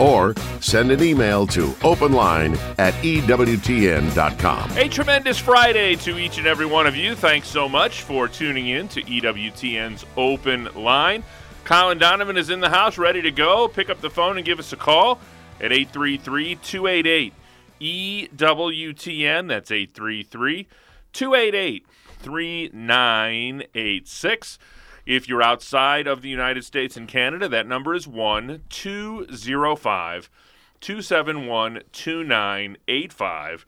Or send an email to openline@ewtn.com. A tremendous Friday to each and every one of you. Thanks so much for tuning in to EWTN's Open Line. Colin Donovan is in the house, ready to go. Pick up the phone and give us a call at 833-288-EWTN. That's 833-288-3986. If you're outside of the United States and Canada, that number is 1-205-271-2985.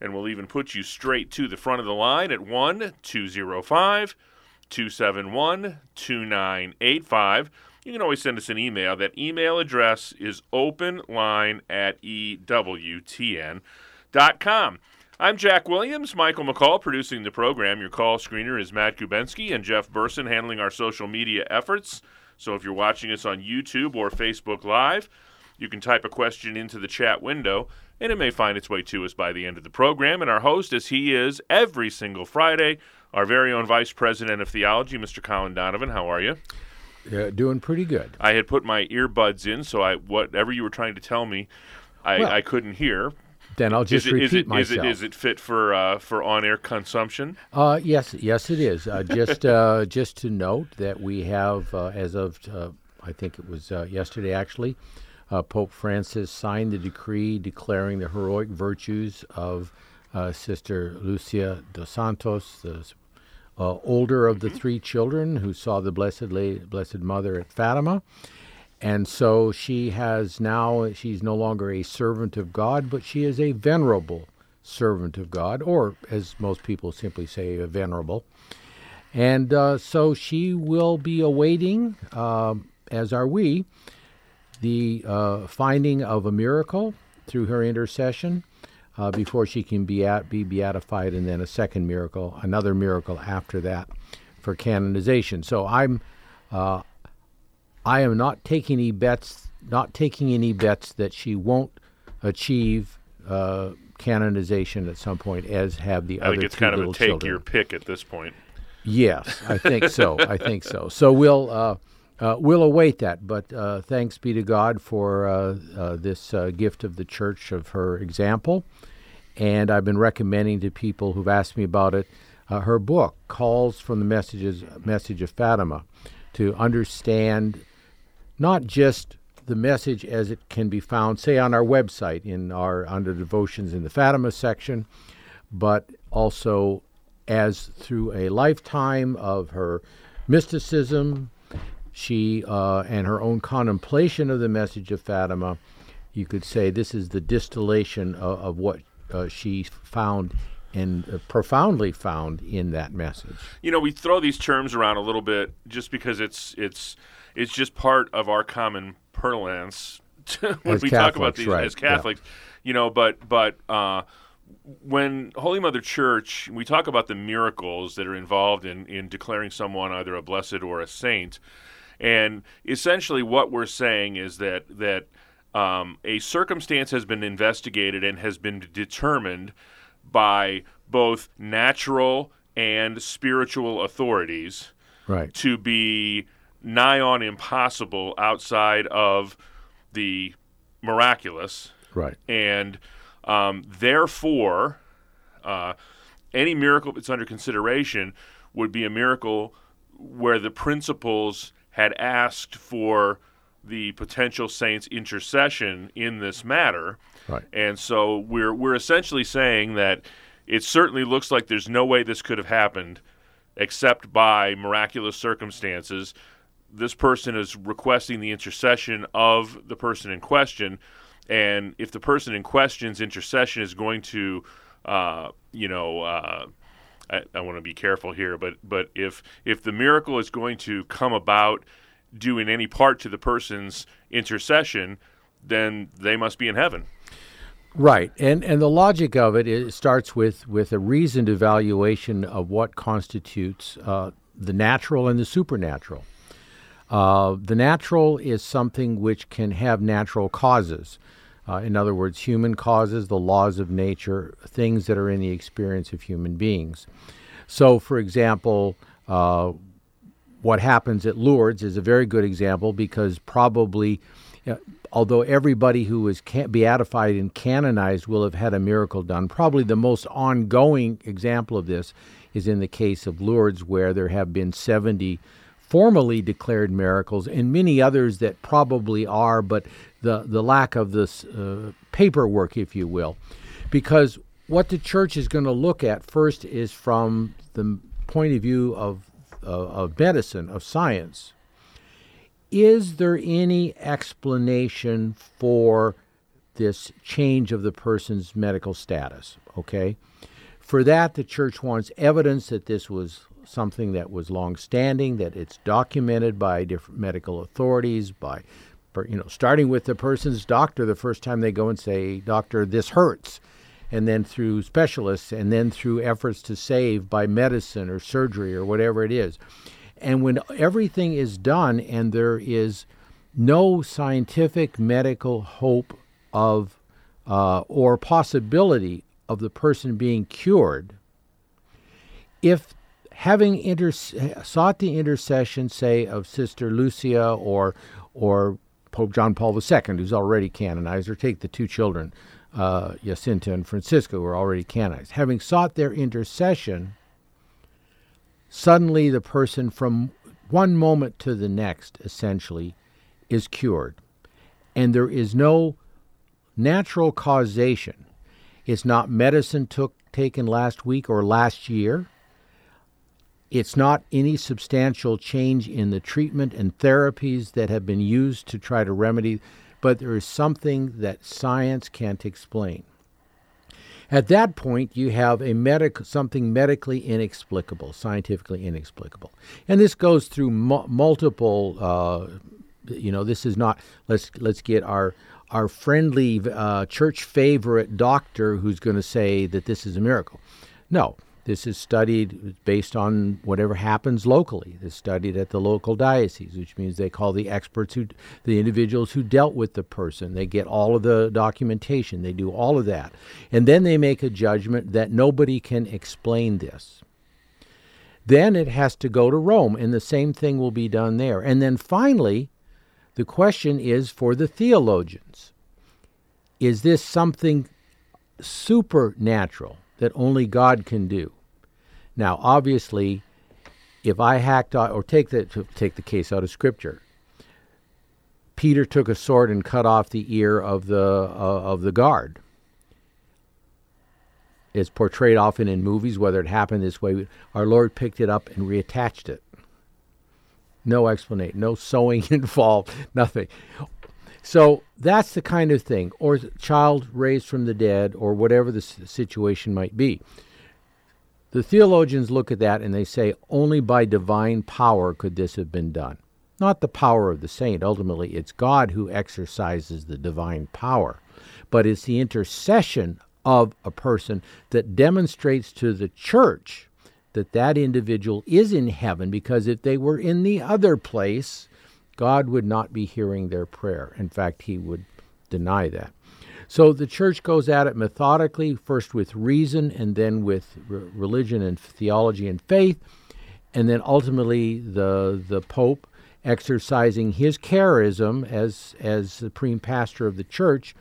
And we'll even put you straight to the front of the line at 1-205-271-2985. You can always send us an email. That email address is openline@ewtn.com. I'm Jack Williams, Michael McCall producing the program. Your call screener is Matt Kubensky and Jeff Burson handling our social media efforts. So if you're watching us on YouTube or Facebook Live, you can type a question into the chat window, and it may find its way to us by the end of the program. And our host, as he is every single Friday, our very own Vice President of Theology, Mr. Colin Donovan. How are you? Doing pretty good. I had put my earbuds in, so whatever you were trying to tell me, I couldn't hear. Then I'll just repeat myself. Is it fit for on-air consumption? Yes, it is. Just to note that we have, as of I think it was yesterday, actually, Pope Francis signed the decree declaring the heroic virtues of Sister Lucia dos Santos, the older of the three children who saw the Blessed Mother at Fatima. And so she's no longer a servant of God, but she is a venerable servant of God, or as most people simply say, a venerable. And so she will be awaiting, as are we, the finding of a miracle through her intercession before she can be beatified, and then a second miracle, another miracle after that for canonization. So I am not taking any bets that she won't achieve canonization at some point, as have the other two little children. I think it's kind of a take children. Your pick at this point. Yes, I think so. So we'll await that. But thanks be to God for this gift of the Church, of her example. And I've been recommending to people who've asked me about it her book, Calls from the Message of Fatima, to understand not just the message as it can be found, say, on our website under Devotions in the Fatima section, but also as through a lifetime of her mysticism, she and her own contemplation of the Message of Fatima, you could say this is the distillation of what she found and profoundly found in that message. You know, we throw these terms around a little bit just because it's just part of our common parlance when we talk about these as Catholics. Yeah. You know, but when Holy Mother Church, we talk about the miracles that are involved in declaring someone either a blessed or a saint, and essentially what we're saying is that a circumstance has been investigated and has been determined by both natural and spiritual authorities, right, to be nigh on impossible outside of the miraculous. Right. And therefore, any miracle that's under consideration would be a miracle where the principles had asked for the potential saint's intercession in this matter. Right. And so we're essentially saying that it certainly looks like there's no way this could have happened except by miraculous circumstances. This person is requesting the intercession of the person in question, and if the person in question's intercession is going to, I want to be careful here, but if the miracle is going to come about due in any part to the person's intercession, then they must be in heaven. Right, and the logic of it is, starts with a reasoned evaluation of what constitutes the natural and the supernatural. The natural is something which can have natural causes. In other words, human causes, the laws of nature, things that are in the experience of human beings. So, for example, what happens at Lourdes is a very good example because probably, although everybody who was beatified and canonized will have had a miracle done, probably the most ongoing example of this is in the case of Lourdes, where there have been 70 formally declared miracles and many others that probably are, but the lack of this paperwork, if you will, because what the church is going to look at first is from the point of view of medicine, of science. Is there any explanation for this change of the person's medical status? Okay, for that, the church wants evidence that this was something that was long-standing, that it's documented by different medical authorities, by, starting with the person's doctor the first time they go and say, "Doctor, this hurts," and then through specialists, and then through efforts to save by medicine or surgery or whatever it is. And when everything is done and there is no scientific medical hope of or possibility of the person being cured, if having sought the intercession, say, of Sister Lucia or Pope John Paul II, who's already canonized, or take the two children, Jacinta and Francisca, who are already canonized. Having sought their intercession, suddenly the person from one moment to the next, essentially, is cured. And there is no natural causation. It's not medicine taken last week or last year. It's not any substantial change in the treatment and therapies that have been used to try to remedy, but there is something that science can't explain. At that point, you have a something medically inexplicable, scientifically inexplicable. And this goes through multiple, this is not, let's get our friendly church favorite doctor who's going to say that this is a miracle. No. This is studied based on whatever happens locally. This is studied at the local diocese, which means they call the experts, the individuals who dealt with the person. They get all of the documentation. They do all of that. And then they make a judgment that nobody can explain this. Then it has to go to Rome, and the same thing will be done there. And then finally, the question is for the theologians. Is this something supernatural that only God can do? Now, obviously, if I hacked out, or take the case out of Scripture, Peter took a sword and cut off the ear of the guard. It's portrayed often in movies, whether it happened this way. Our Lord picked it up and reattached it. No explanation, no sewing involved, nothing. So that's the kind of thing, or child raised from the dead, or whatever the situation might be. The theologians look at that and they say only by divine power could this have been done. Not the power of the saint. Ultimately, it's God who exercises the divine power. But it's the intercession of a person that demonstrates to the church that that individual is in heaven, because if they were in the other place, God would not be hearing their prayer. In fact, he would deny that. So the church goes at it methodically, first with reason and then with religion and theology and faith, and then ultimately the Pope, exercising his charism as supreme pastor of the church,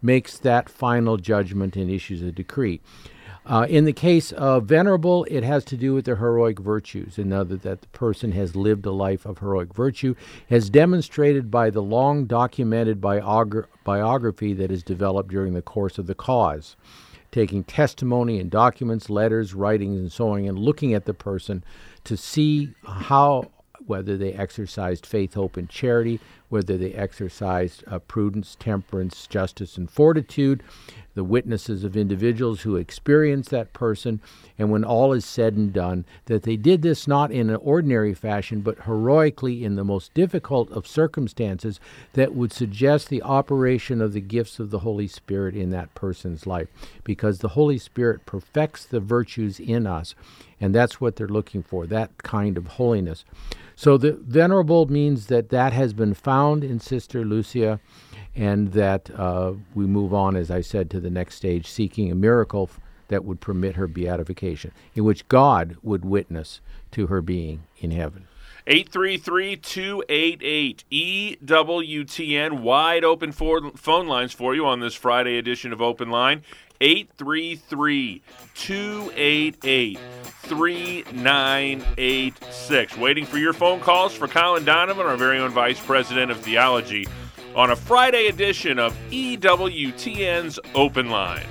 makes that final judgment and issues a decree. In the case of Venerable, it has to do with the heroic virtues. In other, that the person has lived a life of heroic virtue, as demonstrated by the long documented biography that is developed during the course of the cause, taking testimony and documents, letters, writings, and so on, and looking at the person to see whether they exercised faith, hope, and charity, whether they exercised prudence, temperance, justice, and fortitude, the witnesses of individuals who experience that person, and when all is said and done, that they did this not in an ordinary fashion, but heroically in the most difficult of circumstances that would suggest the operation of the gifts of the Holy Spirit in that person's life, because the Holy Spirit perfects the virtues in us, and that's what they're looking for, that kind of holiness. So the venerable means that that has been found in Sister Lucia, and that we move on, as I said, to the next stage, seeking a miracle that would permit her beatification, in which God would witness to her being in heaven. 833-288-EWTN, wide open phone lines for you on this Friday edition of Open Line. 833-288-3986. Waiting for your phone calls for Colin Donovan, our very own Vice President of Theology, on a Friday edition of EWTN's Open Line.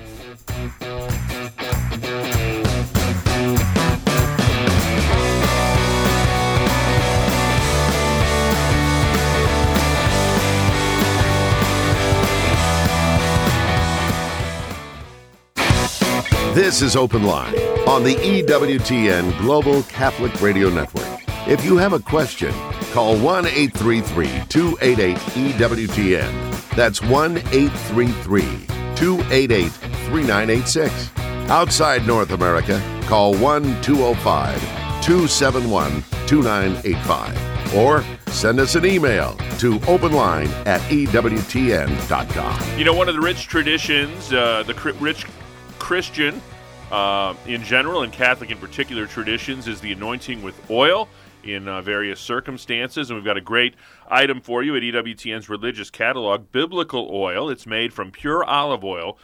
This is Open Line on the EWTN Global Catholic Radio Network. If you have a question, call 1-833-288-EWTN. That's 1-833-288-3986. Outside North America, call 1-205-271-2985. Or send us an email to openline@ewtn.com. You know, one of the rich traditions, the rich Christian in general and Catholic in particular traditions is the anointing with oil in various circumstances, and we've got a great item for you at EWTN's religious catalog, Biblical Oil. It's made from pure olive oil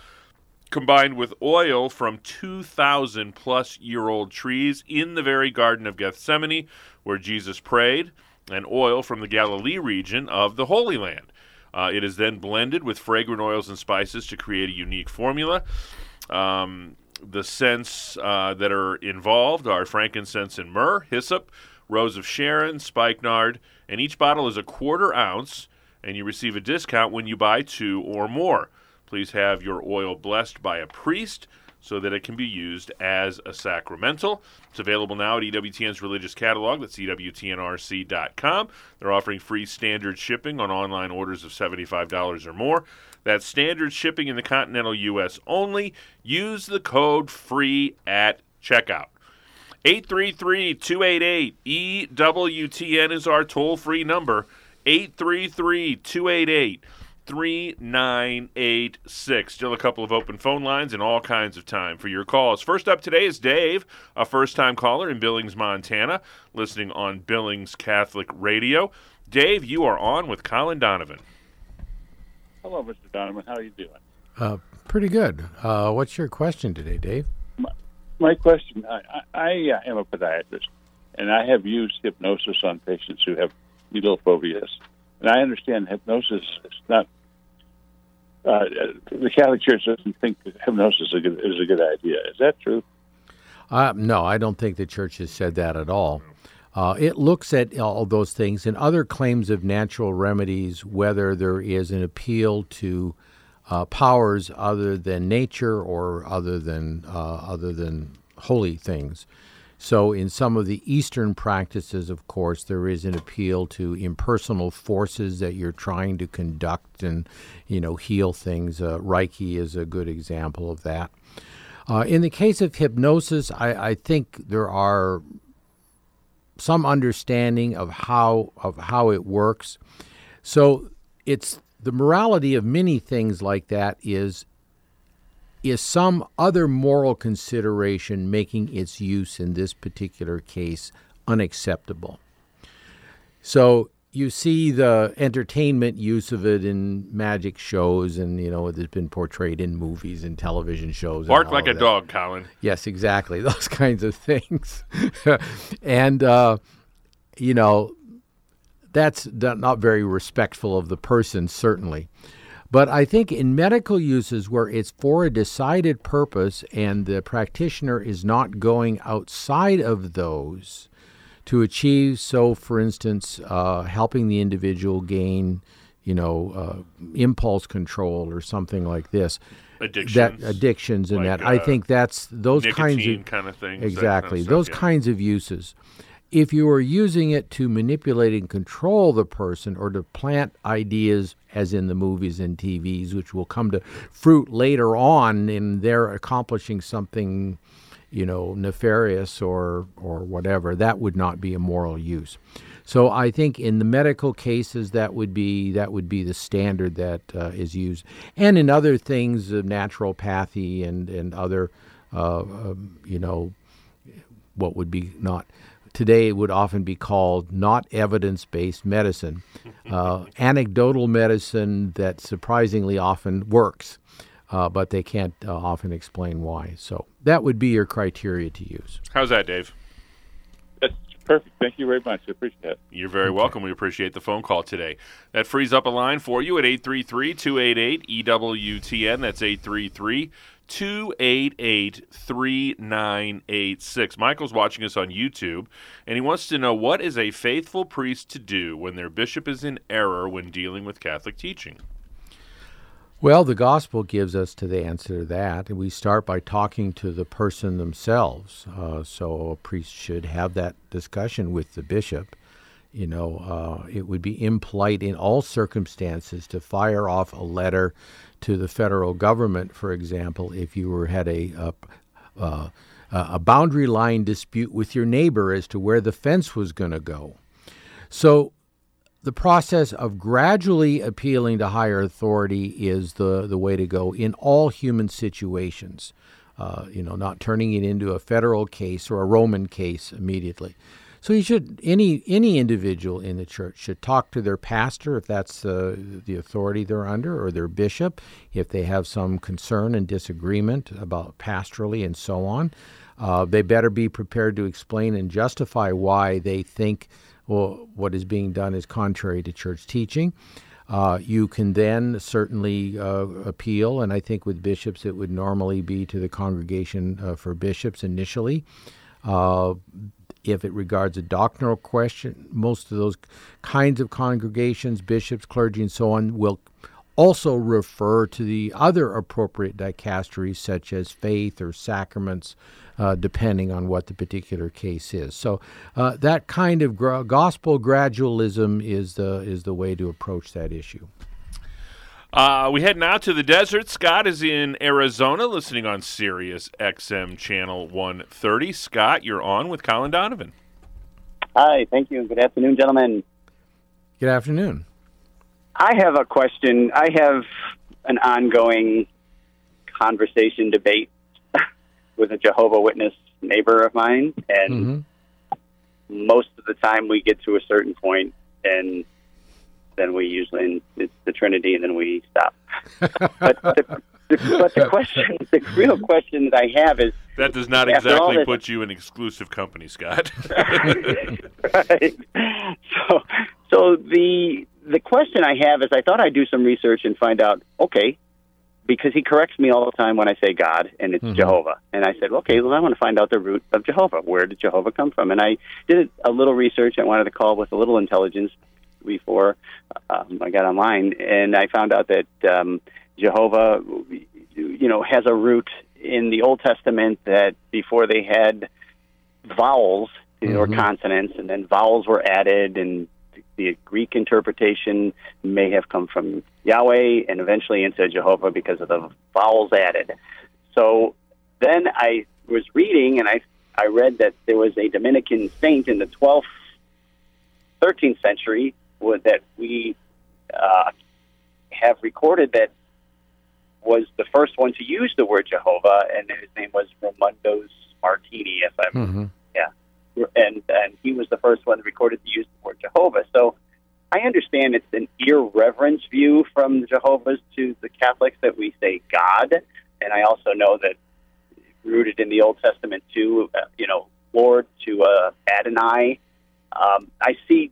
combined with oil from 2,000 plus year old trees in the very Garden of Gethsemane where Jesus prayed, and oil from the Galilee region of the Holy Land. It is then blended with fragrant oils and spices to create a unique formula. The scents that are involved are frankincense and myrrh, hyssop, rose of Sharon, spikenard, and each bottle is a quarter ounce, and you receive a discount when you buy two or more. Please have your oil blessed by a priest so that it can be used as a sacramental. It's available now at EWTN's religious catalog. That's EWTNRC.com. They're offering free standard shipping on online orders of $75 or more. That's standard shipping in the continental U.S. only. Use the code FREE at checkout. 833-288-EWTN is our toll-free number. 833-288-3986. Still a couple of open phone lines and all kinds of time for your calls. First up today is Dave, a first-time caller in Billings, Montana, listening on Billings Catholic Radio. Dave, you are on with Colin Donovan. Hello, Mr. Donovan. How are you doing? Pretty good. What's your question today, Dave? My question, I am a podiatrist, and I have used hypnosis on patients who have needle phobias. And I understand hypnosis is not, the Catholic Church doesn't think that hypnosis is a good idea. Is that true? No, I don't think the Church has said that at all. It looks at all those things and other claims of natural remedies, whether there is an appeal to powers other than nature or other than holy things. So in some of the Eastern practices, of course, there is an appeal to impersonal forces that you're trying to conduct and, you know, heal things. Reiki is a good example of that. In the case of hypnosis, I think there are some understanding of how it works. So it's the morality of many things like that is some other moral consideration making its use in this particular case unacceptable. So you see the entertainment use of it in magic shows, and, you know, it's been portrayed in movies and television shows. Bark like a dog, Colin. Yes, exactly. Those kinds of things. And, you know, that's not very respectful of the person, certainly. But I think in medical uses where it's for a decided purpose and the practitioner is not going outside of those to achieve. So, for instance, helping the individual gain, impulse control or something like this. Addictions and like that. I think that's those kinds of things. Exactly. Kinds of uses. If you are using it to manipulate and control the person or to plant ideas, as in the movies and TVs, which will come to fruit later on in their accomplishing something, nefarious or whatever, that would not be a moral use. So I think in the medical cases, that would be the standard that is used. And in other things, naturopathy and other, what would be not... Today it would often be called not evidence-based medicine, anecdotal medicine that surprisingly often works, but they can't often explain why. So that would be your criteria to use. How's that, Dave? That's perfect. Thank you very much. I appreciate it. You're very welcome. We appreciate the phone call today. That frees up a line for you at 833-288-EWTN. That's 833-288-EWTN. 288-3986. Michael's watching us on YouTube, and he wants to know, what is a faithful priest to do when their bishop is in error when dealing with Catholic teaching? Well, the gospel gives us to the answer to that, and we start by talking to the person themselves. So a priest should have that discussion with the bishop. It would be impolite in all circumstances to fire off a letter to the federal government, for example, if you had a boundary line dispute with your neighbor as to where the fence was going to go. So the process of gradually appealing to higher authority is the way to go in all human situations, not turning it into a federal case or a Roman case immediately. So any individual in the church should talk to their pastor if that's the authority they're under, or their bishop if they have some concern and disagreement about pastorally and so on. They better be prepared to explain and justify why they think what is being done is contrary to church teaching. You can then certainly appeal, and I think with bishops it would normally be to the Congregation for Bishops initially. If it regards a doctrinal question, most of those kinds of congregations, bishops, clergy, and so on, will also refer to the other appropriate dicasteries, such as faith or sacraments, depending on what the particular case is. So that kind of gospel gradualism is the way to approach that issue. We head now to the desert. Scott is in Arizona, listening on Sirius XM Channel 130. Scott, you're on with Colin Donovan. Hi, thank you. Good afternoon, gentlemen. Good afternoon. I have a question. I have an ongoing conversation debate with a Jehovah's Witness neighbor of mine, and most of the time we get to a certain point and... then we usually, it's the Trinity, and then we stop. but the real question that I have is... That does not exactly put you in exclusive company, Scott. Right. So the question I have is, I thought I'd do some research and find out, okay, because he corrects me all the time when I say God, and it's Jehovah. And I said, okay, well, I want to find out the root of Jehovah. Where did Jehovah come from? And I did a little research. I wanted to call with a little intelligence before I got online, and I found out that Jehovah, has a root in the Old Testament, that before they had vowels or consonants, and then vowels were added, and the Greek interpretation may have come from Yahweh and eventually into Jehovah because of the vowels added. So then I was reading, and I read that there was a Dominican saint in the 13th century that we have recorded that was the first one to use the word Jehovah, and his name was Raimundo Martini, if I'm and he was the first one recorded to use the word Jehovah. So I understand it's an irreverence view from the Jehovah's to the Catholics that we say God, and I also know that rooted in the Old Testament too, Lord to Adonai. I see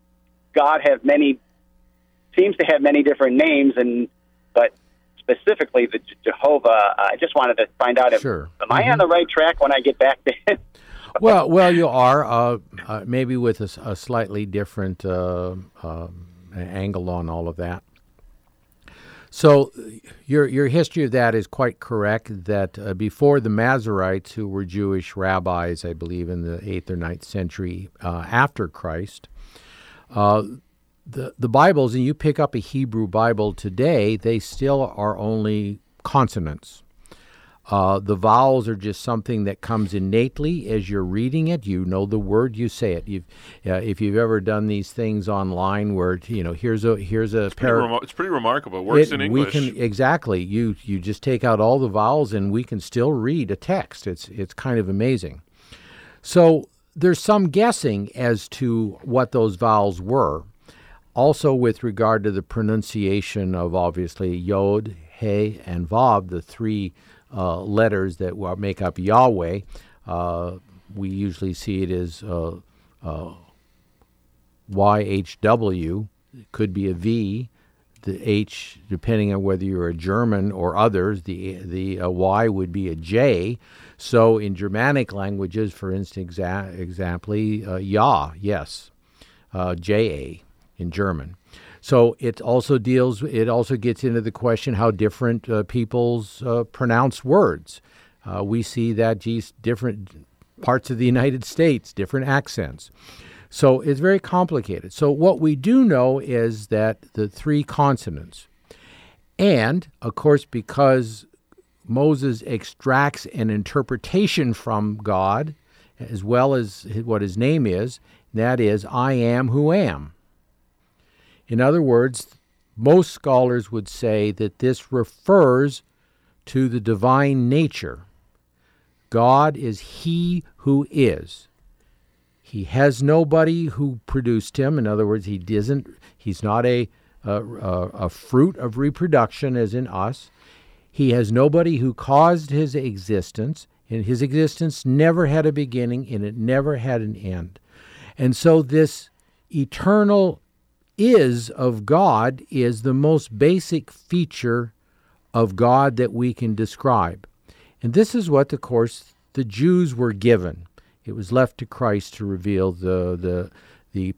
God seems to have many different names, but specifically the Jehovah, I just wanted to find out, am I on the right track when I get back to him? Well, you are maybe with a slightly different angle on all of that. So your history of that is quite correct, that before the Masoretes, who were Jewish rabbis, I believe, in the 8th or 9th century after Christ, the Bibles, and you pick up a Hebrew Bible today, they still are only consonants. The vowels are just something that comes innately as you're reading it. You know the word, you say it. If you've ever done these things online, where here's a it's pretty remarkable. It works in English. Exactly. You just take out all the vowels, and we can still read a text. It's kind of amazing. So there's some guessing as to what those vowels were. Also, with regard to the pronunciation of obviously Yod, He, and Vav, the three letters that make up Yahweh, we usually see it as YHW. It could be a V, the H, depending on whether you're a German or others. The Y would be a J. So in Germanic languages, for instance, exactly, Yah, yes, J-A in German. So it also gets into the question how different peoples pronounce words. We see that different parts of the United States, different accents. So it's very complicated. So what we do know is that the three consonants, and of course because Moses extracts an interpretation from God as well as what his name is, that is, I am who am. In other words, most scholars would say that this refers to the divine nature. God is He who is. He has nobody who produced him. In other words, he's not a fruit of reproduction as in us. He has nobody who caused his existence, and his existence never had a beginning and it never had an end. And so this eternal is of God is the most basic feature of God that we can describe. And this is what, of course, the Jews were given. It was left to Christ to reveal the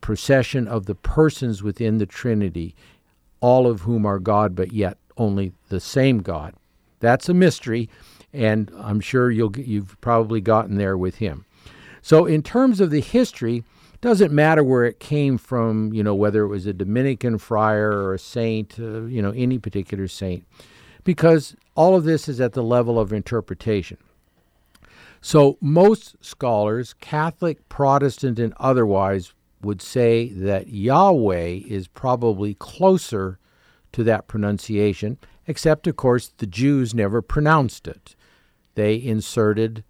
procession of the persons within the Trinity, all of whom are God, but yet only the same God. That's a mystery, and I'm sure you've probably gotten there with him. So in terms of the history, doesn't matter where it came from, whether it was a Dominican friar or a saint, any particular saint, because all of this is at the level of interpretation. So most scholars, Catholic, Protestant, and otherwise, would say that Yahweh is probably closer to that pronunciation, except, of course, the Jews never pronounced it. They inserted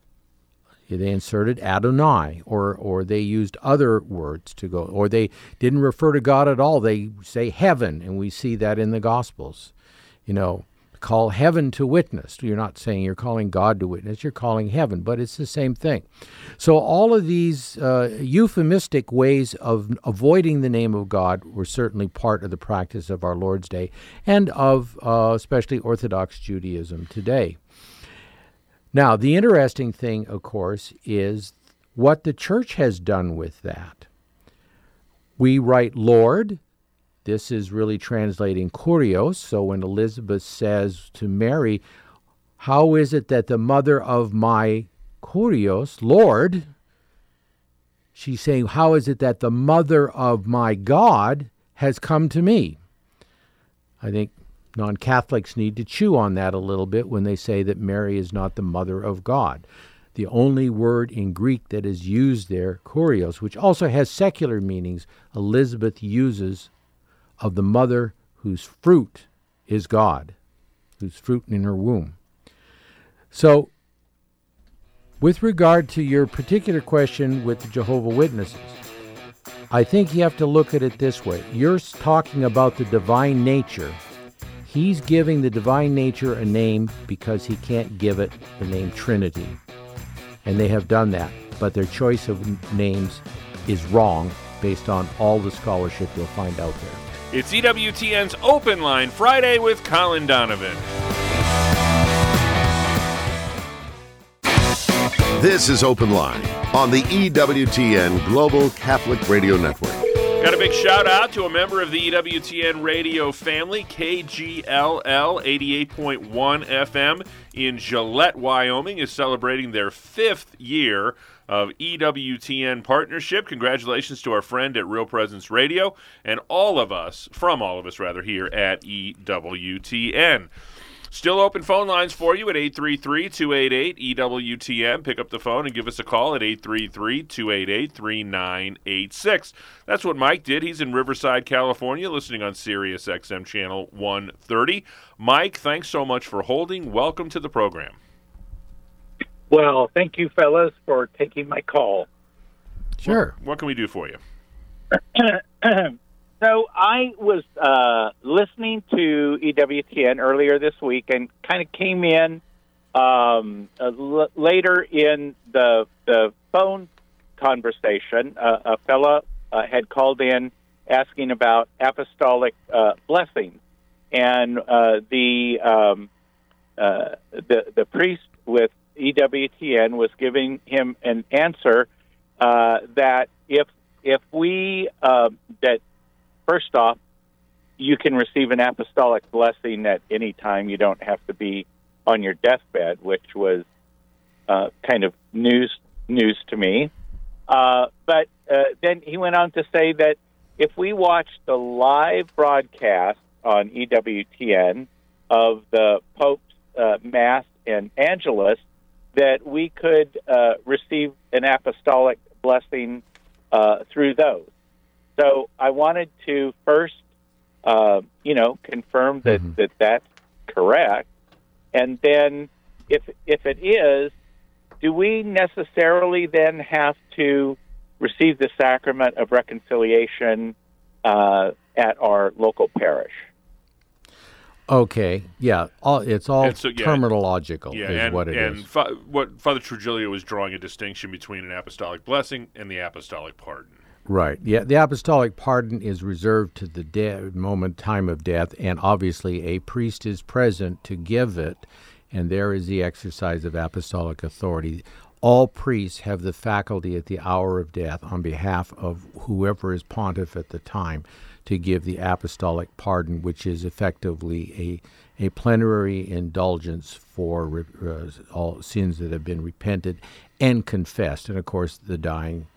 Adonai, or they used other words to go, or they didn't refer to God at all. They say heaven, and we see that in the Gospels. Call heaven to witness. You're not saying you're calling God to witness. You're calling heaven, but it's the same thing. So all of these euphemistic ways of avoiding the name of God were certainly part of the practice of our Lord's Day and of especially Orthodox Judaism today. Now, the interesting thing, of course, is what the church has done with that. We write Lord. This is really translating kurios. So when Elizabeth says to Mary, how is it that the mother of my kurios, Lord, she's saying, how is it that the mother of my God has come to me? I think non-Catholics need to chew on that a little bit when they say that Mary is not the mother of God. The only word in Greek that is used there, kurios, which also has secular meanings, Elizabeth uses of the mother whose fruit is God, whose fruit in her womb. So, with regard to your particular question with the Jehovah's Witnesses, I think you have to look at it this way. You're talking about the divine nature. He's giving the divine nature a name because he can't give it the name Trinity. And they have done that, but their choice of names is wrong based on all the scholarship you'll find out there. It's EWTN's Open Line Friday with Colin Donovan. This is Open Line on the EWTN Global Catholic Radio Network. Got a big shout out to a member of the EWTN radio family, KGLL 88.1 FM in Gillette, Wyoming, is celebrating their 5th year of EWTN partnership. Congratulations to our friend at Real Presence Radio and all of us here at EWTN. Still open phone lines for you at 833-288-EWTN. Pick up the phone and give us a call at 833-288-3986. That's what Mike did. He's in Riverside, California, listening on Sirius XM Channel 130. Mike, thanks so much for holding. Welcome to the program. Well, thank you, fellas, for taking my call. Sure. What can we do for you? So I was listening to EWTN earlier this week and kind of came in later in the phone conversation. A fella had called in asking about apostolic blessings, and the priest with EWTN was giving him an answer that if we that first off, you can receive an apostolic blessing at any time. You don't have to be on your deathbed, which was kind of news to me. But then he went on to say that if we watch the live broadcast on EWTN of the Pope's Mass and Angelus, that we could receive an apostolic blessing through those. So I wanted to first, confirm that, mm-hmm. that's correct. And then if it is, do we necessarily then have to receive the sacrament of reconciliation at our local parish? Okay, yeah, it's terminological is what it is. And what Father Trujillo was drawing a distinction between an apostolic blessing and the apostolic pardon. Right. Yeah, the apostolic pardon is reserved to the time of death, and obviously a priest is present to give it, and there is the exercise of apostolic authority. All priests have the faculty at the hour of death on behalf of whoever is pontiff at the time to give the apostolic pardon, which is effectively a plenary indulgence for all sins that have been repented and confessed, and of course the dying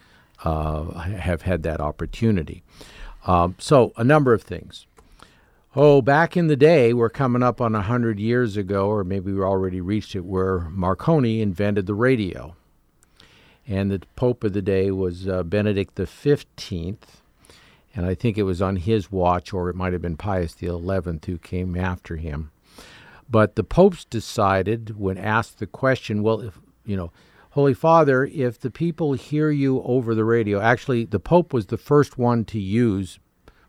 have had that opportunity. So a number of things. Back in the day, we're coming up on 100 years ago, or maybe we already reached it, where Marconi invented the radio. And the Pope of the day was Benedict XV, and I think it was on his watch, or it might have been Pius XI who came after him. But the popes decided, when asked the question, well, if Holy Father, if the people hear you over the radio, actually the Pope was the first one to use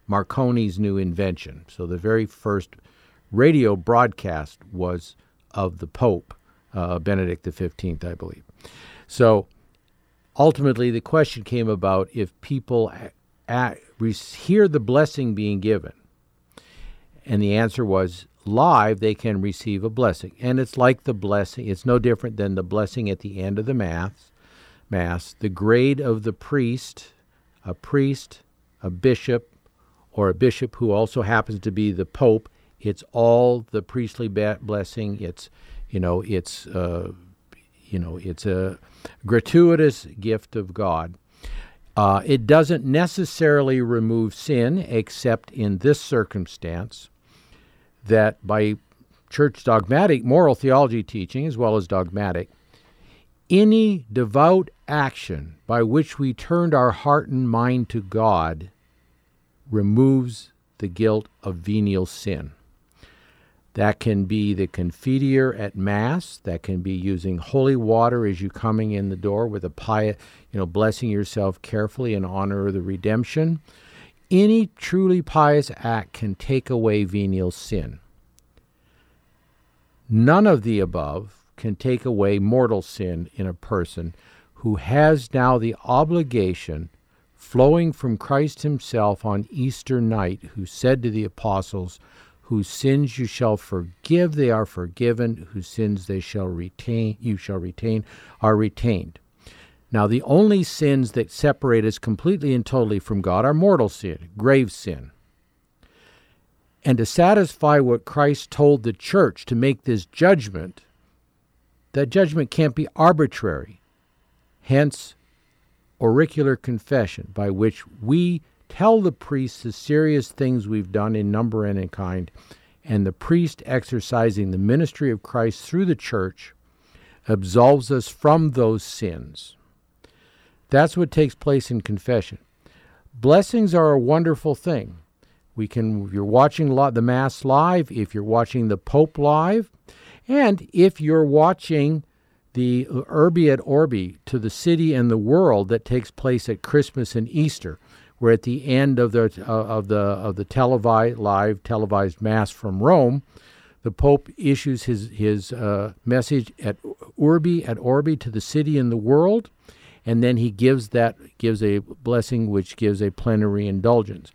Marconi's new invention. So the very first radio broadcast was of the Pope, Benedict XV, I believe. So ultimately the question came about if people hear the blessing being given. And the answer was, live, they can receive a blessing. And it's like the blessing. It's no different than the blessing at the end of the Mass. The grade of the priest, a bishop, or a bishop who also happens to be the Pope, it's all the priestly blessing. It's, it's a gratuitous gift of God. It doesn't necessarily remove sin, except in this circumstance, that by church dogmatic moral theology teaching, as well as dogmatic, any devout action by which we turned our heart and mind to God removes the guilt of venial sin. That can be the Confiteor at Mass. That can be using holy water as you coming in the door with a pious, blessing yourself carefully in honor of the redemption. Any truly pious act can take away venial sin. None of the above can take away mortal sin in a person who has now the obligation flowing from Christ himself on Easter night, who said to the apostles, Whose sins you shall forgive, they are forgiven. Whose sins they shall retain, you shall retain, are retained. Now, the only sins that separate us completely and totally from God are mortal sin, grave sin. And to satisfy what Christ told the church to make this judgment, that judgment can't be arbitrary. Hence, auricular confession, by which we tell the priest the serious things we've done in number and in kind, and the priest, exercising the ministry of Christ through the church, absolves us from those sins. That's what takes place in confession. Blessings are a wonderful thing. We can, if you're watching the Mass live, if you're watching the Pope live, and if you're watching the Urbi et Orbi, to the city and the world, that takes place at Christmas and Easter, where at the end of the televised Mass from Rome, the Pope issues his message at Urbi et Orbi, to the city and the world, and then he gives a blessing which gives a plenary indulgence.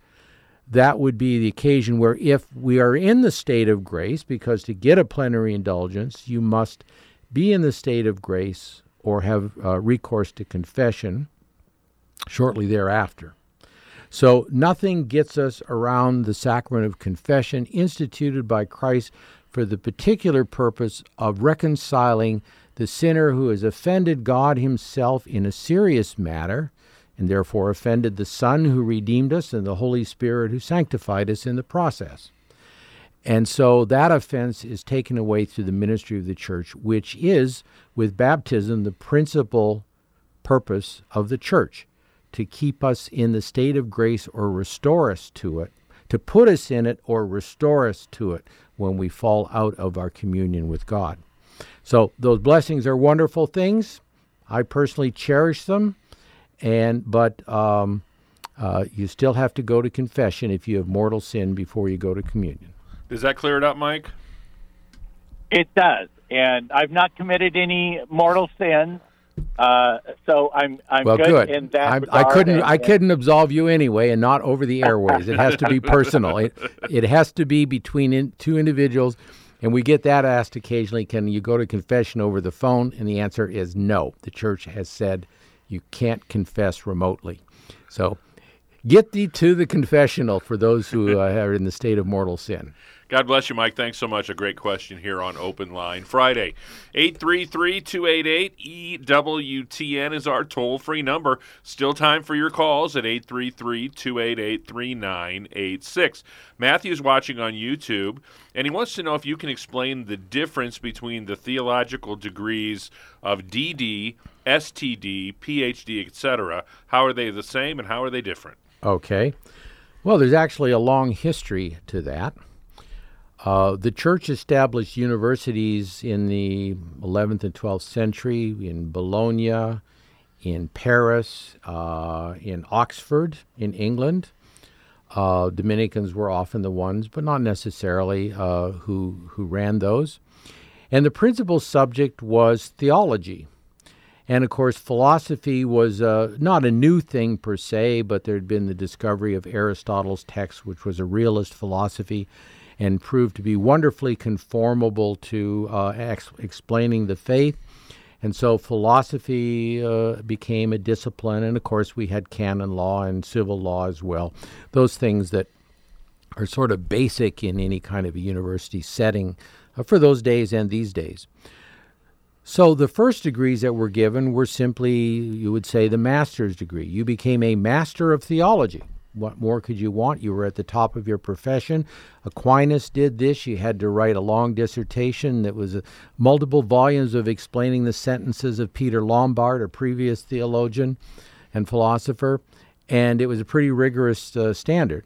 That would be the occasion where, if we are in the state of grace, because to get a plenary indulgence, you must be in the state of grace or have recourse to confession shortly thereafter. So nothing gets us around the sacrament of confession, instituted by Christ for the particular purpose of reconciling the sinner who has offended God himself in a serious matter, and therefore offended the Son who redeemed us and the Holy Spirit who sanctified us in the process. And so that offense is taken away through the ministry of the church, which is, with baptism, the principal purpose of the church, to keep us in the state of grace or restore us to it, to put us in it or restore us to it when we fall out of our communion with God. So those blessings are wonderful things. I personally cherish them, but you still have to go to confession if you have mortal sin before you go to communion. Does that clear it up, Mike? It does, and I've not committed any mortal sins. So I'm well, good in that regard. I couldn't absolve you anyway, and not over the airways. It has to be personal. It has to be between two individuals, and we get that asked occasionally. Can you go to confession over the phone? And the answer is no. The church has said you can't confess remotely. So get thee to the confessional for those who are in the state of mortal sin. God bless you, Mike. Thanks so much. A great question here on Open Line Friday. 833-288-EWTN is our toll-free number. Still time for your calls at 833-288-3986. Matthew's watching on YouTube, and he wants to know if you can explain the difference between the theological degrees of DD, STD, PhD, etc. How are they the same, and how are they different? Okay. Well, there's actually a long history to that. The Church established universities in the 11th and 12th century in Bologna, in Paris, in Oxford, in England. Dominicans were often the ones, but not necessarily, who ran those. And the principal subject was theology. And, of course, philosophy was not a new thing per se, but there had been the discovery of Aristotle's text, which was a realist philosophy, and proved to be wonderfully conformable to explaining the faith. And so philosophy became a discipline, and of course we had canon law and civil law as well, those things that are sort of basic in any kind of a university setting for those days and these days. So the first degrees that were given were simply, you would say, the master's degree. You became a master of theology. What more could you want? You were at the top of your profession. Aquinas did this. You had to write a long dissertation that was multiple volumes of explaining the sentences of Peter Lombard, a previous theologian and philosopher, and it was a pretty rigorous standard.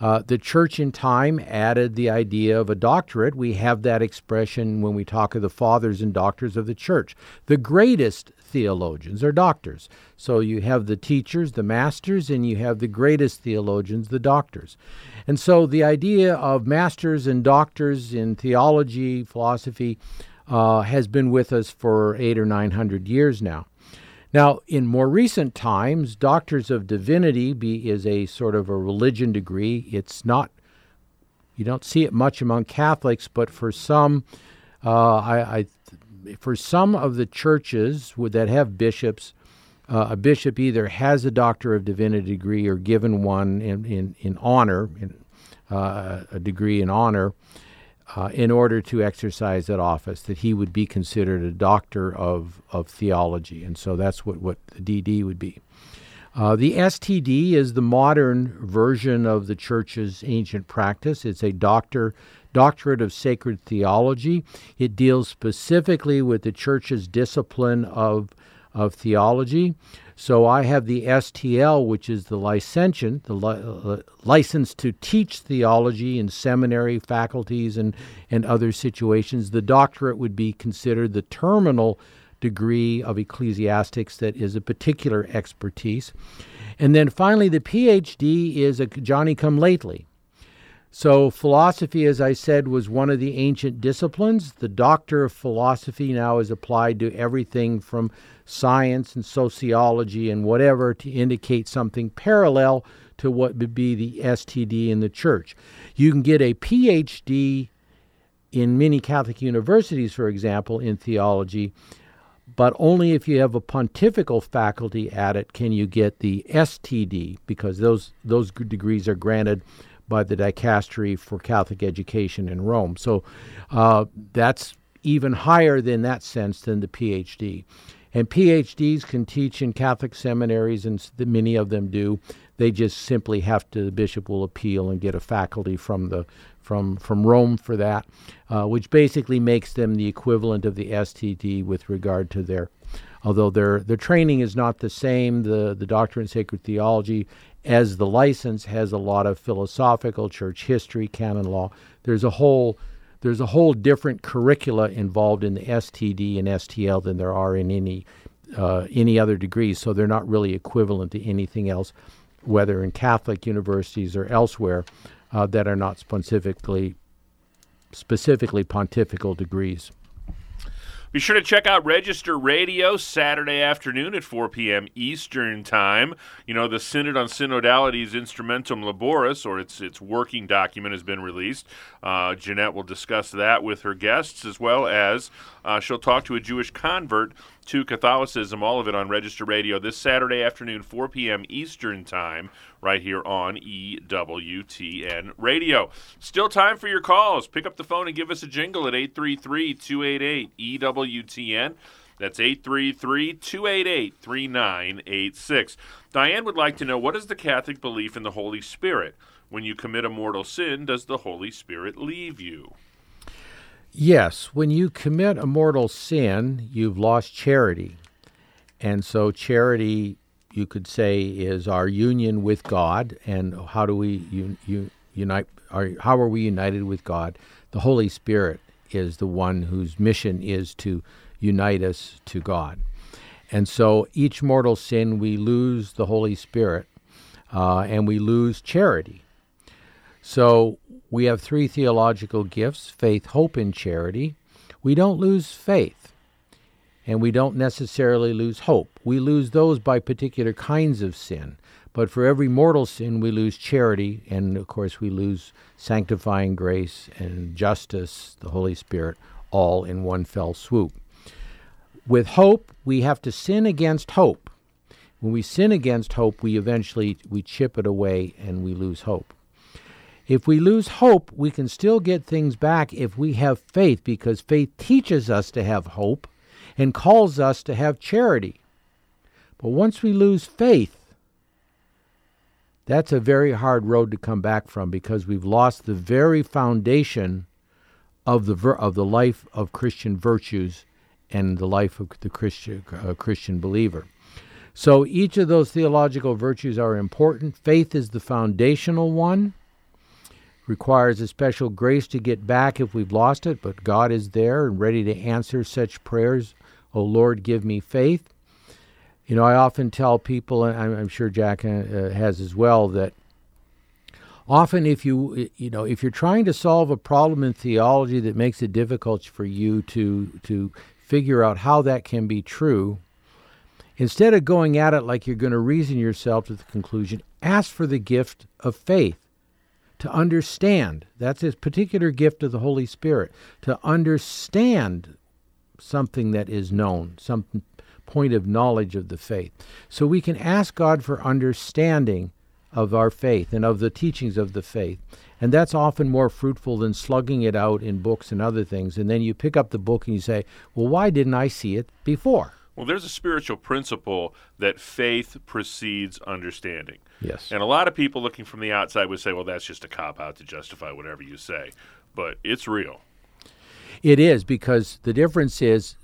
The Church in time added the idea of a doctorate. We have that expression when we talk of the fathers and doctors of the Church. The greatest theologians are doctors. So you have the teachers, the masters, and you have the greatest theologians, the doctors. And so the idea of masters and doctors in theology, philosophy, has been with us for 800 or 900 years now. Now, in more recent times, Doctors of Divinity is a sort of a religion degree. It's not You don't see it much among Catholics, but for some, for some of the churches that have bishops, a bishop either has a Doctor of Divinity degree or given one in honor, a degree in honor, in order to exercise that office, that he would be considered a doctor of theology. And so that's what the DD would be. The STD is the modern version of the Church's ancient practice. It's a doctorate of sacred theology. It deals specifically with the Church's discipline of theology. So I have the STL, which is the licentiate, the license to teach theology in seminary faculties and other situations. The doctorate would be considered the terminal degree of ecclesiastics that is a particular expertise. And then finally, the PhD is a Johnny-come-lately. So philosophy, as I said, was one of the ancient disciplines. The doctor of philosophy now is applied to everything from science and sociology and whatever to indicate something parallel to what would be the STD in the Church. You can get a PhD in many Catholic universities, for example, in theology, but only if you have a pontifical faculty at it can you get the STD, because those degrees are granted by the Dicastery for Catholic Education in Rome. So that's even higher in that sense than the PhD. And PhDs can teach in Catholic seminaries, and many of them do. They just simply have to, the bishop will appeal and get a faculty from Rome for that, which basically makes them the equivalent of the STD with regard to their, although their training is not the same. The Doctrine of Sacred Theology, as the license, has a lot of philosophical, church history, canon law. There's a whole different curricula involved in the STD and STL than there are in any other degrees, so they're not really equivalent to anything else, whether in Catholic universities or elsewhere, that are not specifically pontifical degrees. Be sure to check out Register Radio Saturday afternoon at 4 p.m. Eastern Time. You know, the Synod on Synodality's Instrumentum Laboris, or its working document, has been released. Jeanette will discuss that with her guests, as well as she'll talk to a Jewish convert to Catholicism, all of it on Register Radio this Saturday afternoon, 4 p.m. Eastern Time, right here on EWTN Radio. Still time for your calls. Pick up the phone and give us a jingle at 833-288-EWTN. That's 833-288-3986. Diane would like to know, what is the Catholic belief in the Holy Spirit? When you commit a mortal sin, does the Holy Spirit leave you? Yes, when you commit a mortal sin, you've lost charity. And so charity, you could say, is our union with God. And how do we unite? How are we united with God? The Holy Spirit is the one whose mission is to unite us to God. And so each mortal sin, we lose the Holy Spirit, and we lose charity. So we have three theological gifts: faith, hope, and charity. We don't lose faith, and we don't necessarily lose hope. We lose those by particular kinds of sin. But for every mortal sin, we lose charity, and of course we lose sanctifying grace and justice, the Holy Spirit, all in one fell swoop. With hope, we have to sin against hope. When we sin against hope, we eventually chip it away and we lose hope. If we lose hope, we can still get things back if we have faith, because faith teaches us to have hope and calls us to have charity. But once we lose faith, that's a very hard road to come back from, because we've lost the very foundation of the life of Christian virtues and the life of the Christian believer. So each of those theological virtues are important. Faith is the foundational one. Requires a special grace to get back if we've lost it, but God is there and ready to answer such prayers. Oh Lord, give me faith. You know, I often tell people, and I'm sure Jack has as well, that often if you're trying to solve a problem in theology that makes it difficult for you to figure out how that can be true, instead of going at it like you're going to reason yourself to the conclusion, ask for the gift of faith to understand. That's his particular gift of the Holy Spirit, to understand something that is known, some point of knowledge of the faith. So we can ask God for understanding of our faith and of the teachings of the faith. And that's often more fruitful than slugging it out in books and other things. And then you pick up the book and you say, well, why didn't I see it before? Well, there's a spiritual principle that faith precedes understanding. Yes. And a lot of people looking from the outside would say, well, that's just a cop-out to justify whatever you say. But it's real. It is, because the difference is,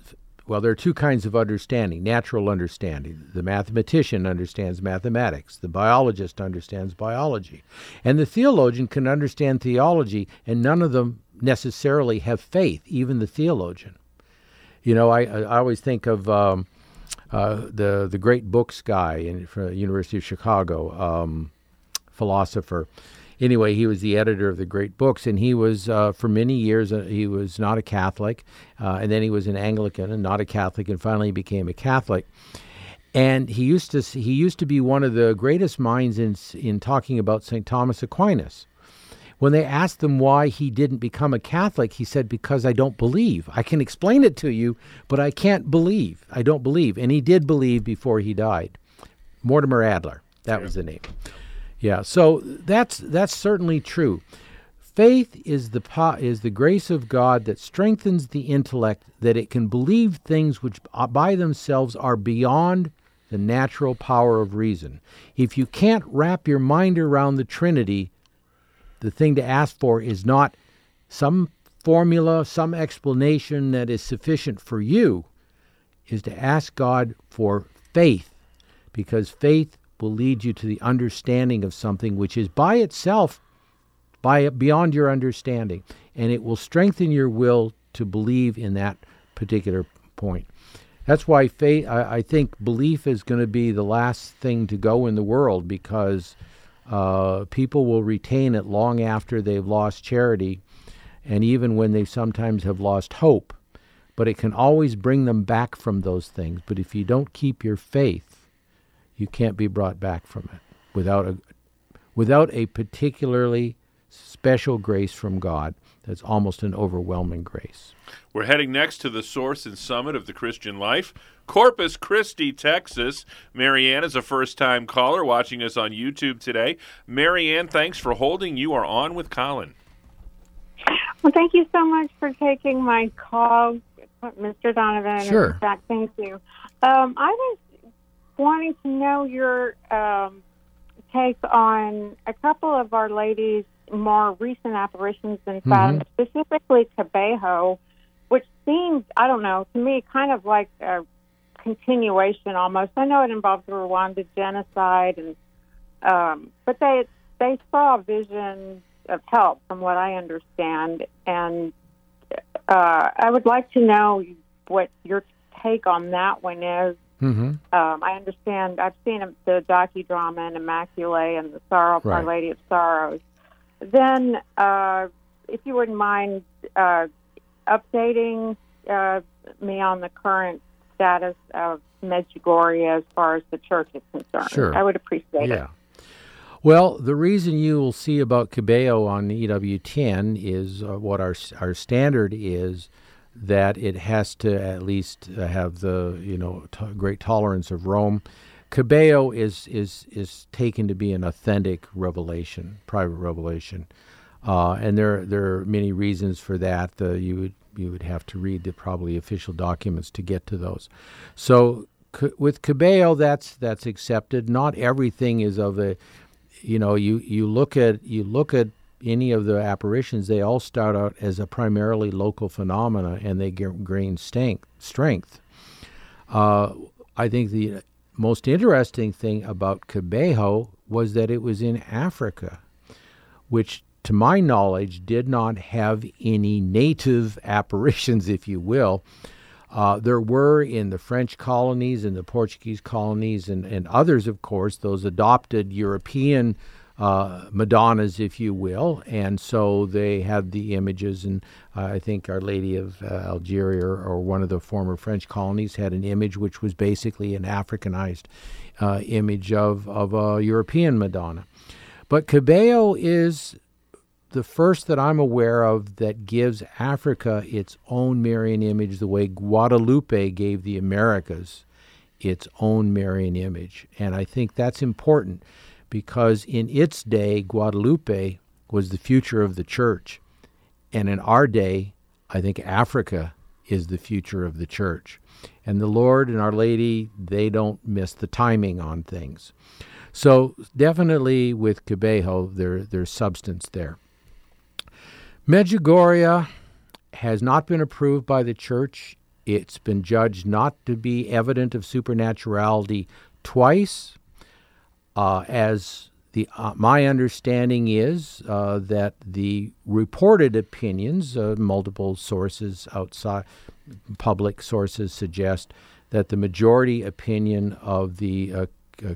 well, there are two kinds of understanding, natural understanding. The mathematician understands mathematics. The biologist understands biology. And the theologian can understand theology, and none of them necessarily have faith, even the theologian. You know, I always think of the great books guy from the University of Chicago, philosopher. Anyway, he was the editor of the great books, and he was, for many years, he was not a Catholic, and then he was an Anglican and not a Catholic, and finally he became a Catholic. And he used to be one of the greatest minds in talking about St. Thomas Aquinas. When they asked him why he didn't become a Catholic, he said, because I don't believe. I can explain it to you, but I can't believe. I don't believe. And he did believe before he died. Mortimer Adler, that was the name. Yeah, so that's certainly true. Faith is the grace of God that strengthens the intellect, that it can believe things which by themselves are beyond the natural power of reason. If you can't wrap your mind around the Trinity, the thing to ask for is not some formula, some explanation that is sufficient for you, is to ask God for faith, because faith will lead you to the understanding of something which is by itself beyond your understanding, and it will strengthen your will to believe in that particular point. That's why faith, I think belief is going to be the last thing to go in the world, because people will retain it long after they've lost charity, and even when they sometimes have lost hope. But it can always bring them back from those things. But if you don't keep your faith, you can't be brought back from it without a particularly special grace from God that's almost an overwhelming grace. We're heading next to the source and summit of the Christian life, Corpus Christi, Texas. Mary Ann is a first-time caller watching us on YouTube today. Mary Ann, thanks for holding. You are on with Colin. Well, thank you so much for taking my call, Mr. Donovan. Sure. In fact, thank you. I was wanting to know your take on a couple of Our Lady's more recent apparitions in Fatima, specifically Kibeho, which seems, I don't know, to me kind of like a continuation almost. I know it involves the Rwanda genocide, and but they saw visions of help, from what I understand, and I would like to know what your take on that one is. Mm-hmm. I understand, I've seen the docudrama and Immaculée and the Sorrow, Our Lady of Sorrows. Then, if you wouldn't mind updating me on the current status of Medjugorje as far as the church is concerned. Sure. I would appreciate it. Well, the reason you will see about Kibeho on EWTN is what our standard is, that it has to at least have the great tolerance of Rome. Kibeho is taken to be an authentic revelation, private revelation, and there are many reasons for that. You would have to read the probably official documents to get to those. So with Kibeho, that's accepted. Not everything is of a, you look at any of the apparitions. They all start out as a primarily local phenomena, and they gain strength. I think the most interesting thing about Kibeho was that it was in Africa, which, to my knowledge, did not have any native apparitions, if you will. There were in the French colonies and the Portuguese colonies and others, of course, those adopted European Madonnas, if you will, and so they had the images, and I think Our Lady of Algeria or one of the former French colonies had an image which was basically an Africanized image of a European Madonna. But Kibeho is the first that I'm aware of that gives Africa its own Marian image the way Guadalupe gave the Americas its own Marian image. And I think that's important because in its day, Guadalupe was the future of the church. And in our day, I think Africa is the future of the church. And the Lord and Our Lady, they don't miss the timing on things. So definitely with Kibeho, there's substance there. Medjugorje has not been approved by the church. It's been judged not to be evident of supernaturality twice. My understanding is that the reported opinions, multiple sources outside, public sources suggest that the majority opinion of the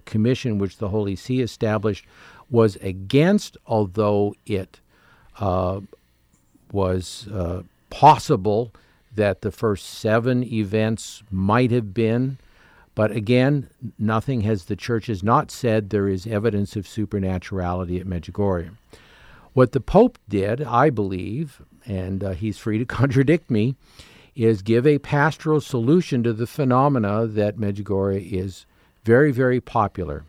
commission which the Holy See established was against, although it was possible that the first 7 events might have been. But again, nothing has the church has not said there is evidence of supernaturality at Medjugorje. What the Pope did, I believe, and he's free to contradict me, is give a pastoral solution to the phenomena that Medjugorje is very, very popular.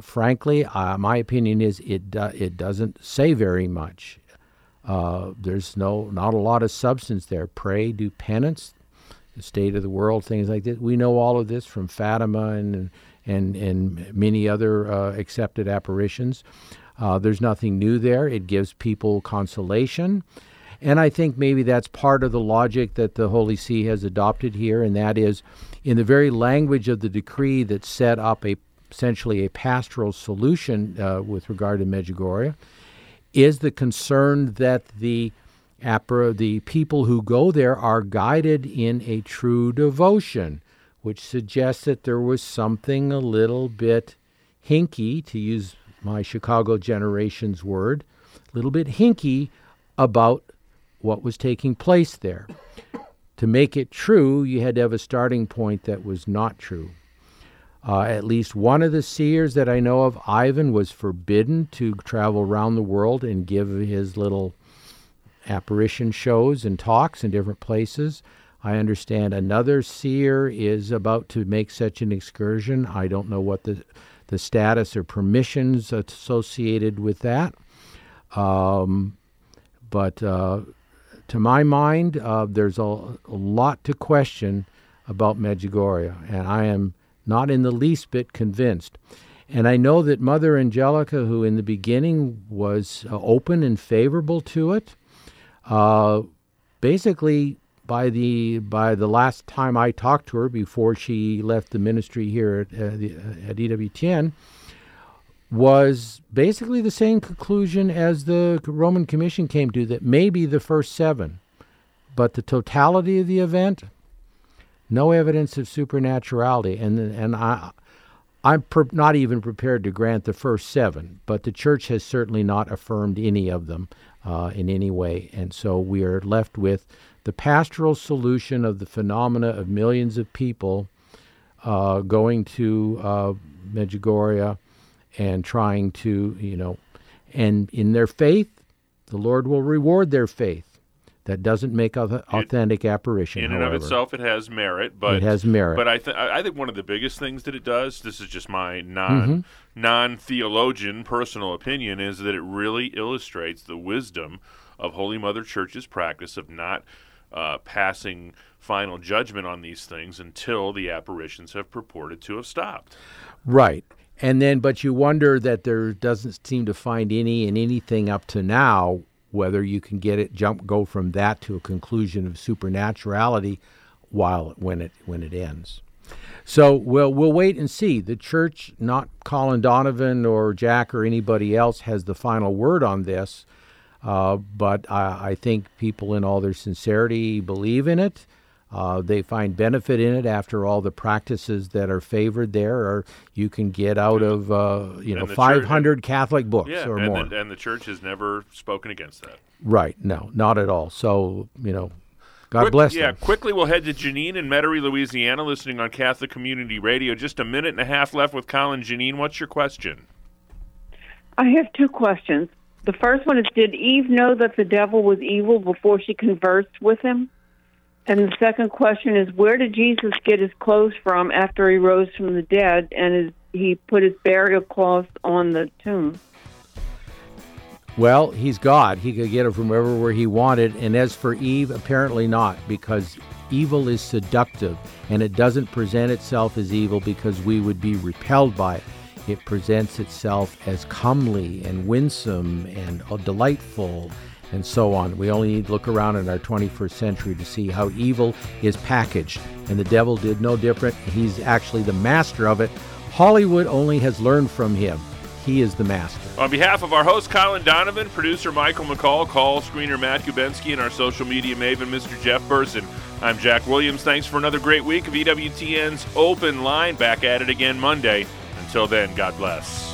Frankly, my opinion is it doesn't say very much. There's not a lot of substance there. Pray, do penance, the state of the world, things like this. We know all of this from Fatima and many other accepted apparitions. There's nothing new there. It gives people consolation. And I think maybe that's part of the logic that the Holy See has adopted here, and that is in the very language of the decree that set up essentially a pastoral solution with regard to Medjugorje, is the concern that the people who go there are guided in a true devotion, which suggests that there was something a little bit hinky, to use my Chicago generation's word, a little bit hinky about what was taking place there. To make it true, you had to have a starting point that was not true. At least one of the seers that I know of, Ivan, was forbidden to travel around the world and give his little apparition shows and talks in different places. I understand another seer is about to make such an excursion. I don't know what the status or permissions associated with that. But to my mind, there's a lot to question about Medjugorje, and I am not in the least bit convinced. And I know that Mother Angelica, who in the beginning was open and favorable to it, basically, by the last time I talked to her before she left the ministry here at EWTN, was basically the same conclusion as the Roman Commission came to, that maybe the first 7, but the totality of the event, no evidence of supernaturality, and I'm not even prepared to grant the first 7, but the Church has certainly not affirmed any of them in any way. And so we are left with the pastoral solution of the phenomena of millions of people going to Medjugorje and trying to, and in their faith, the Lord will reward their faith. That doesn't make an authentic apparition. In and of itself, it has merit. But it has merit. But I think one of the biggest things that it does, this is just my non-theologian personal opinion, is that it really illustrates the wisdom of Holy Mother Church's practice of not passing final judgment on these things until the apparitions have purported to have stopped. Right. And then, but you wonder that there doesn't seem to find any in anything up to now, whether you can go from that to a conclusion of supernaturality when it ends. So we'll wait and see. The Church, not Colin Donovan or Jack or anybody else, has the final word on this, but I think people in all their sincerity believe in it. They find benefit in it. After all, the practices that are favored there are you can get out of 500 Catholic books or more. And the Church has never spoken against that. Right. No, not at all. So, God bless them. Yeah, quickly we'll head to Janine in Metairie, Louisiana, listening on Catholic Community Radio. Just a minute and a half left with Colin. Janine, what's your question? I have 2 questions. The first one is, did Eve know that the devil was evil before she conversed with him? And the second question is, where did Jesus get his clothes from after he rose from the dead and he put his burial cloth on the tomb? Well, he's God. He could get it from wherever he wanted. And as for Eve, apparently not, because evil is seductive and it doesn't present itself as evil because we would be repelled by it. It presents itself as comely and winsome and delightful and so on. We only need to look around in our 21st century to see how evil is packaged. And the devil did no different. He's actually the master of it. Hollywood only has learned from him. He is the master. On behalf of our host, Colin Donovan, producer Michael McCall, call screener Matt Kubensky, and our social media maven, Mr. Jeff Burson, I'm Jack Williams. Thanks for another great week of EWTN's Open Line. Back at it again Monday. Until then, God bless.